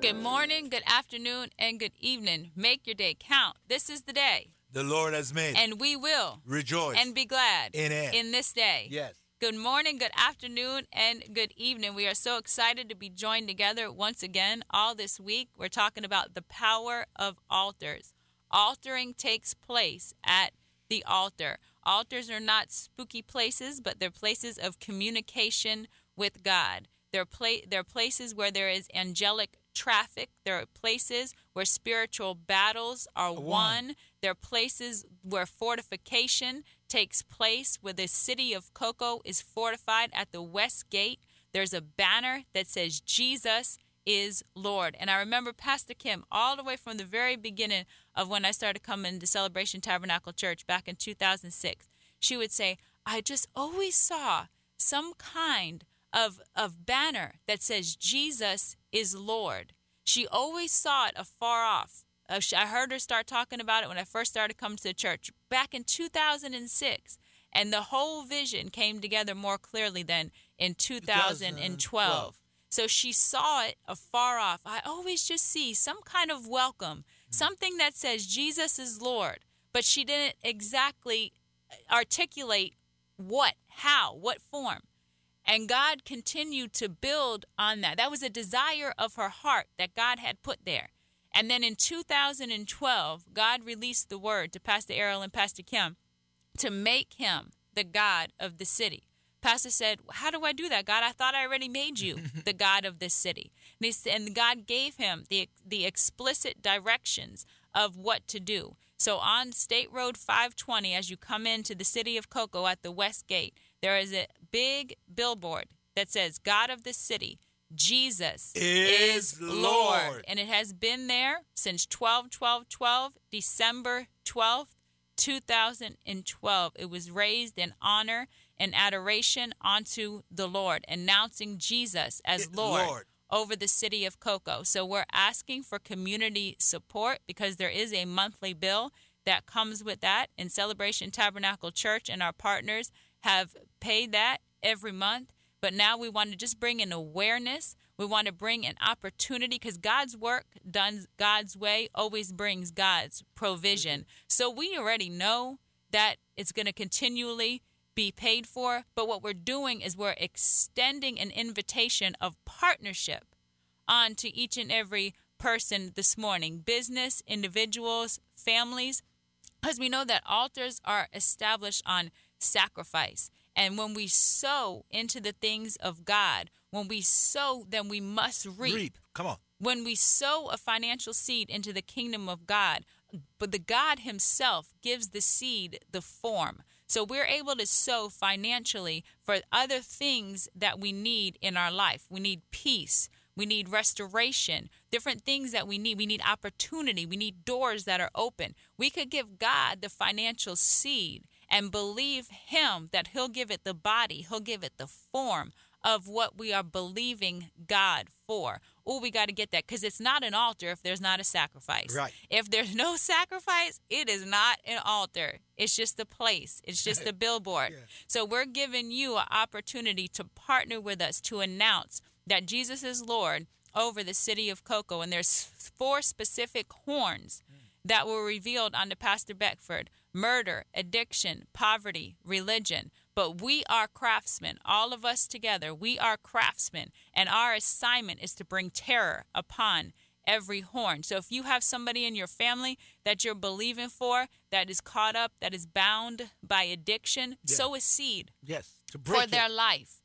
Good morning, good afternoon, and good evening. Make your day count. This is the day the Lord has made, and we will rejoice and be glad in it, in this day. Yes. Good morning, good afternoon, and good evening. We are so excited to be joined together once again all this week. We're talking about the power of altars. Altering takes place at the altar. Altars are not spooky places, but they're places of communication with God. They're places where there is angelic traffic. There are places where spiritual battles are won. There are places where fortification takes place, where the city of Cocoa is fortified at the west gate. There's a banner that says Jesus is Lord. And I remember Pastor Kim all the way from the very beginning of when I started coming to Celebration Tabernacle Church back in 2006. She would say, I just always saw some kind of banner that says Jesus is Lord. She always saw it afar off. I heard her start talking about it when I first started coming to the church back in 2006. And the whole vision came together more clearly than in 2012. So she saw it afar off. I always just see some kind of welcome, something that says Jesus is Lord. But she didn't exactly articulate what, how, what form. And God continued to build on that. That was a desire of her heart that God had put there. And then in 2012, God released the word to Pastor Errol and Pastor Kim to make him the God of the city. Pastor said, how do I do that, God? I thought I already made you the God of this city. And God gave him the explicit directions of what to do. So on State Road 520, as you come into the city of Cocoa at the west gate, there is a big billboard that says, God of the city, Jesus is Lord. And it has been there since 12-12-12, December 12th, 2012. It was raised in honor and adoration unto the Lord, announcing Jesus as Lord over the city of Cocoa. So we're asking for community support because there is a monthly bill that comes with that. And Celebration Tabernacle Church and our partners have paid that every month. But now we want to just bring an awareness. We want to bring an opportunity because God's work done God's way always brings God's provision. So we already know that it's going to continually be paid for. But what we're doing is we're extending an invitation of partnership on to each and every person this morning, business, individuals, families, because we know that altars are established on sacrifice. And when we sow into the things of God, when we sow, then we must reap. Come on. When we sow a financial seed into the kingdom of God, but the God himself gives the seed the form. So we're able to sow financially for other things that we need in our life. We need peace. We need restoration, different things that we need. We need opportunity. We need doors that are open. We could give God the financial seed and believe him that he'll give it the body, he'll give it the form of what we are believing God for. Oh, we got to get that because it's not an altar if there's not a sacrifice. Right. If there's no sacrifice, it is not an altar. It's just a place. It's just a billboard. Yeah. So we're giving you an opportunity to partner with us to announce that Jesus is Lord over the city of Cocoa. And there's 4 specific horns that were revealed unto Pastor Beckford: murder, addiction, poverty, religion. But we are craftsmen, all of us together. We are craftsmen, and our assignment is to bring terror upon every horn. So if you have somebody in your family that you're believing for that is caught up, that is bound by addiction, sow a seed to break for their life,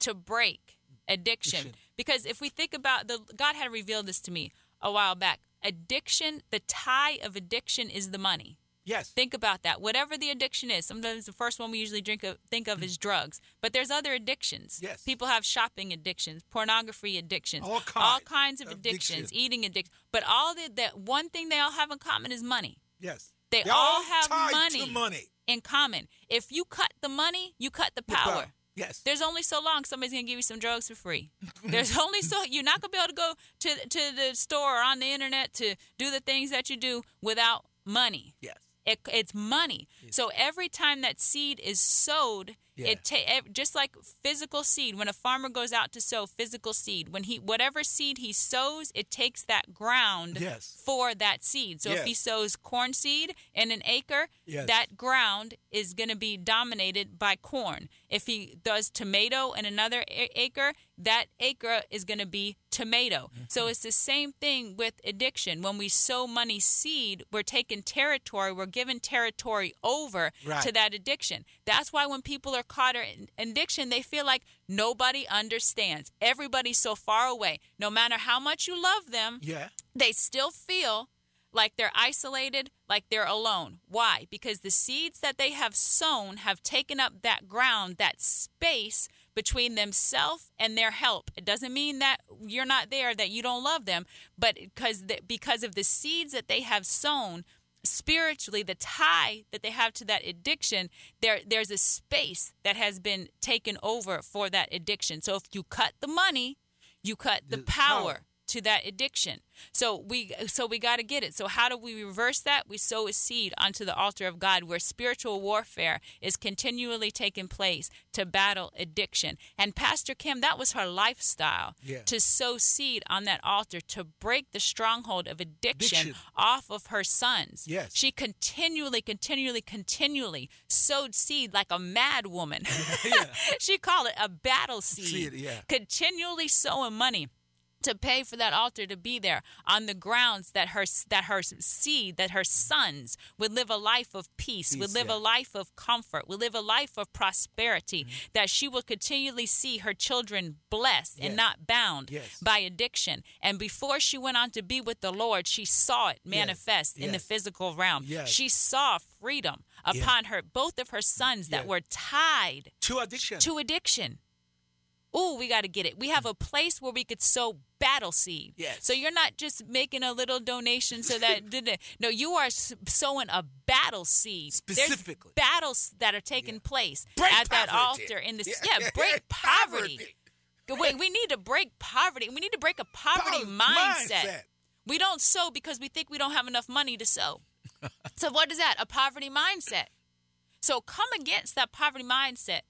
to break addiction. Because if we think about God had revealed this to me a while back. Addiction, the tie of addiction is the money. Yes. Think about that. Whatever the addiction is, sometimes the first one we usually think of is drugs. But there's other addictions. Yes. People have shopping addictions, pornography addictions, all kinds of addictions, eating addictions. But all that one thing they all have in common is money. Yes. They all have money in common. If you cut the money, you cut the power. Yes. There's only so long somebody's going to give you some drugs for free. There's only so you're not going to be able to go to the store or on the internet to do the things that you do without money. Yes. It's money. Yes. So every time that seed is sowed, just like physical seed, when a farmer goes out to sow physical seed, whatever seed he sows, it takes that ground for that seed. So if he sows corn seed in an acre, that ground is going to be dominated by corn. If he does tomato in another acre, that acre is going to be tomato. Mm-hmm. So it's the same thing with addiction. When we sow money seed, we're taking territory, we're giving territory over to that addiction. That's why when people are caught in addiction, they feel like nobody understands. Everybody's so far away. No matter how much you love them, they still feel like they're isolated, like they're alone. Why? Because the seeds that they have sown have taken up that ground, that space between themselves and their help. It doesn't mean that you're not there, that you don't love them, but because of the seeds that they have sown spiritually, the tie that they have to that addiction, there's a space that has been taken over for that addiction. So if you cut the money, you cut the power to that addiction. So we got to get it. So how do we reverse that? We sow a seed onto the altar of God, where spiritual warfare is continually taking place to battle addiction. And Pastor Kim, that was her lifestyle, to sow seed on that altar, to break the stronghold of addiction off of her sons. Yes. She continually sowed seed like a mad woman. She called it a battle seed. Continually sowing money to pay for that altar to be there, on the grounds that her sons would live a life of peace, would live a life of comfort, would live a life of prosperity, that she will continually see her children blessed and not bound by addiction. And before she went on to be with the Lord, she saw it manifest in the physical realm. Yes. She saw freedom upon her, both of her sons that were tied to addiction. Ooh, we got to get it. We have a place where we could sow battle seed. Yes. So you're not just making a little donation so that no, you are sowing a battle seed. Specifically. There's battles that are taking place at that altar in this. Yeah, break poverty. We need to break poverty. We need to break a poverty mindset. We don't sow because we think we don't have enough money to sow. So what is that? A poverty mindset. So come against that poverty mindset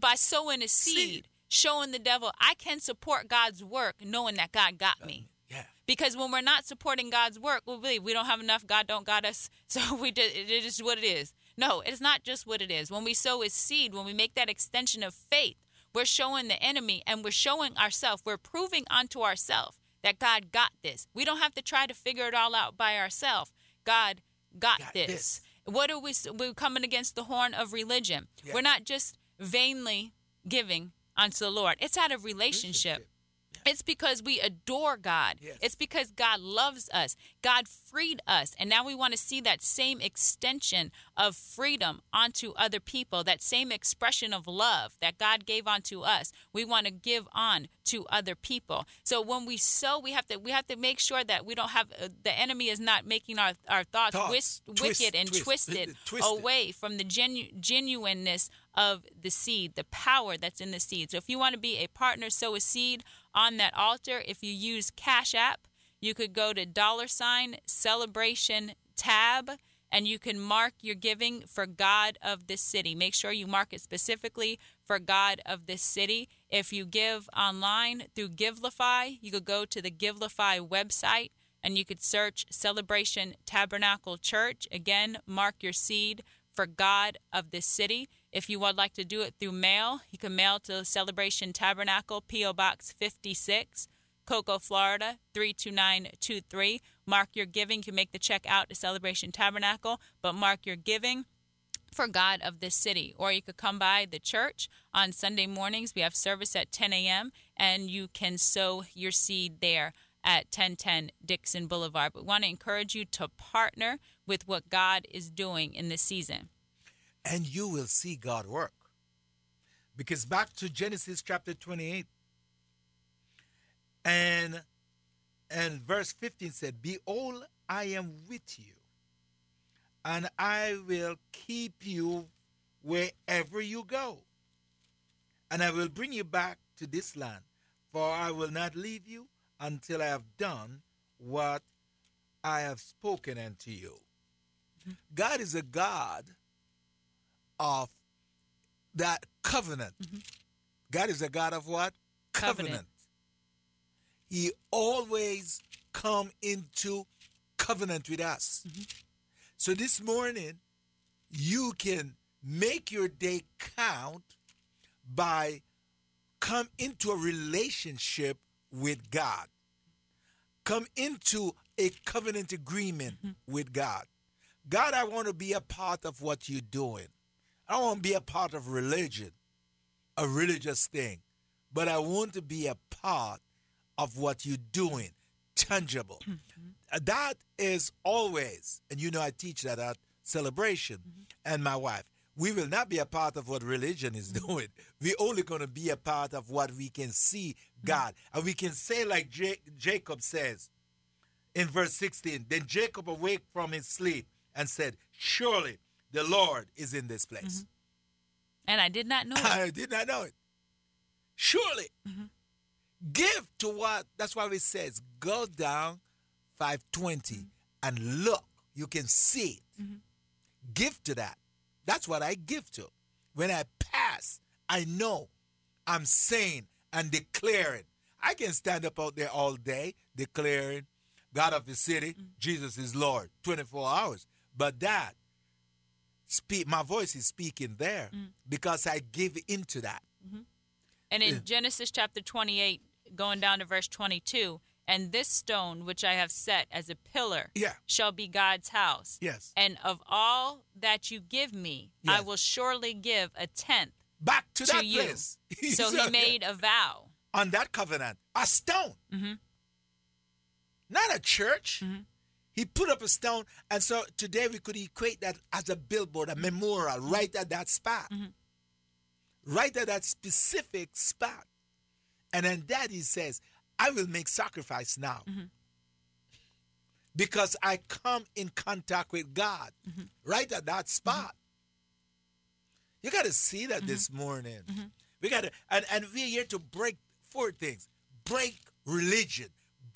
by sowing a seed. Showing the devil, I can support God's work knowing that God got me. Yeah. Because when we're not supporting God's work, we don't have enough, God don't got us, so it is what it is. No, it's not just what it is. When we sow a seed, when we make that extension of faith, we're showing the enemy and we're showing ourselves, we're proving unto ourselves that God got this. We don't have to try to figure it all out by ourselves. God got this. What are we're coming against the horn of religion. Yeah. We're not just vainly giving unto the Lord. It's out of relationship. Yeah. It's because we adore God. Yes. It's because God loves us. God freed us. And now we want to see that same extension of freedom onto other people, that same expression of love that God gave onto us. We want to give on to other people. So when we sow, we have to make sure that we don't have the enemy is not making our thoughts twisted away from the genuineness of the seed, the power that's in the seed. So if you want to be a partner, sow a seed on that altar. If you use Cash App, you could go to $Celebration Tab, and you can mark your giving for God of this city. Make sure you mark it specifically for God of this city. If you give online through Givelify, you could go to the Givelify website, and you could search Celebration Tabernacle Church. Again, mark your seed for God of this city. If you would like to do it through mail, you can mail to Celebration Tabernacle, P.O. Box 56, Cocoa, Florida, 32923. Mark your giving. You can make the check out to Celebration Tabernacle, but mark your giving for God of this city. Or you could come by the church on Sunday mornings. We have service at 10 a.m., and you can sow your seed there. at 1010 Dixon Boulevard. But we want to encourage you to partner with what God is doing in this season. And you will see God work. Because back to Genesis chapter 28 and verse 15 said, "Behold, I am with you, and I will keep you wherever you go. And I will bring you back to this land, for I will not leave you until I have done what I have spoken unto you." Mm-hmm. God is a God of that covenant. Mm-hmm. God is a God of what? Covenant. He always come into covenant with us. Mm-hmm. So this morning, you can make your day count by come into a relationship with God. Come into a covenant agreement mm-hmm. with God. God, I want to be a part of what you're doing. I don't want to be a part of religion, a religious thing, but I want to be a part of what you're doing, tangible. Mm-hmm. That is always, and you know I teach that at Celebration, mm-hmm. and my wife, we will not be a part of what religion is doing. We're only going to be a part of what we can see God. And we can say like Jacob says in verse 16, "Then Jacob awaked from his sleep and said, surely the Lord is in this place. Mm-hmm. And I did not know it. I did not know it." Surely. Mm-hmm. Give to what? That's why it says, go down 520 mm-hmm. and look. You can see it. Mm-hmm. Give to that. That's what I give to. When I pass, I know I'm saying and declaring. I can stand up out there all day declaring, God of the city, mm-hmm. Jesus is Lord, 24 hours. But that, my voice is speaking there mm-hmm. because I give into that. Mm-hmm. And in Genesis chapter 28, going down to verse 22, "And this stone which I have set as a pillar shall be God's house. Yes. And of all that you give me, I will surely give a tenth back to that you." Place. So he made a vow. On that covenant, a stone. Mm-hmm. Not a church. Mm-hmm. He put up a stone. And so today we could equate that as a billboard, a memorial, right at that spot. Mm-hmm. Right at that specific spot. And then that he says, I will make sacrifice now mm-hmm. because I come in contact with God mm-hmm. right at that spot. Mm-hmm. You got to see that mm-hmm. this morning. Mm-hmm. We got to, and we're here to break four things. Break religion.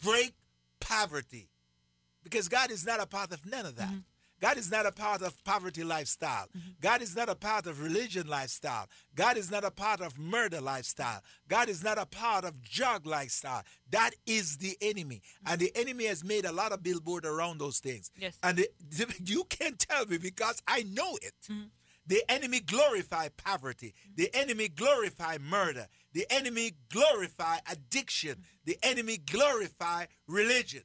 Break poverty. Because God is not a part of none of that. Mm-hmm. God is not a part of poverty lifestyle. Mm-hmm. God is not a part of religion lifestyle. God is not a part of murder lifestyle. God is not a part of drug lifestyle. That is the enemy. Mm-hmm. And the enemy has made a lot of billboard around those things. Yes. And you can't tell me because I know it. Mm-hmm. The enemy glorify poverty. Mm-hmm. The enemy glorify murder. The enemy glorify addiction. Mm-hmm. The enemy glorify religion.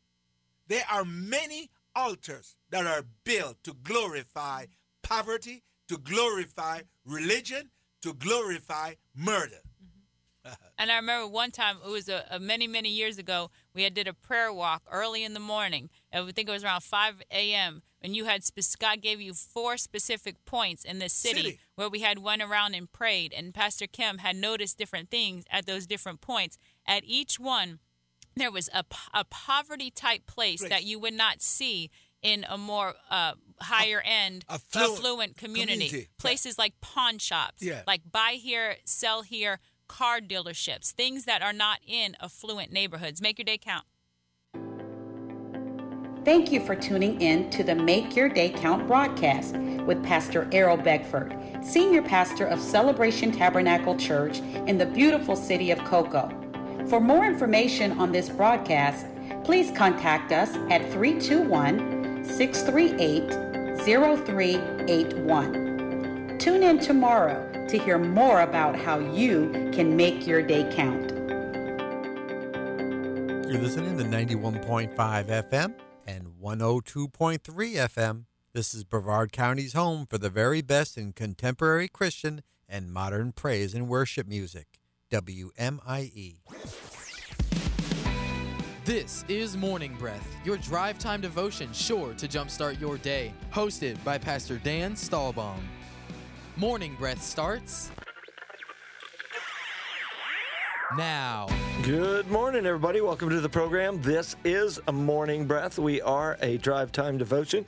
There are many altars that are built to glorify poverty, to glorify religion, to glorify murder. Mm-hmm. And I remember one time, it was many, many years ago, we did a prayer walk early in the morning. I think it was around 5 a.m. And you had, God gave you four specific points in the city where we had went around and prayed. And Pastor Kim had noticed different things at those different points. At each one, there was a poverty-type place that you would not see in a more higher-end, affluent community. Places like pawn shops, like buy here, sell here, car dealerships, things that are not in affluent neighborhoods. Make your day count. Thank you for tuning in to the Make Your Day Count broadcast with Pastor Errol Beckford, Senior Pastor of Celebration Tabernacle Church in the beautiful city of Cocoa. For more information on this broadcast, please contact us at 321-638-0381. Tune in tomorrow to hear more about how you can make your day count. You're listening to 91.5 FM and 102.3 FM. This is Brevard County's home for the very best in contemporary Christian and modern praise and worship music. W-M-I-E. This is Morning Breath, your drive time devotion sure to jumpstart your day, hosted by Pastor Dan Stahlbaum. Morning Breath starts now. Good morning, everybody. Welcome to the program. This is a Morning Breath. We are a drive time devotion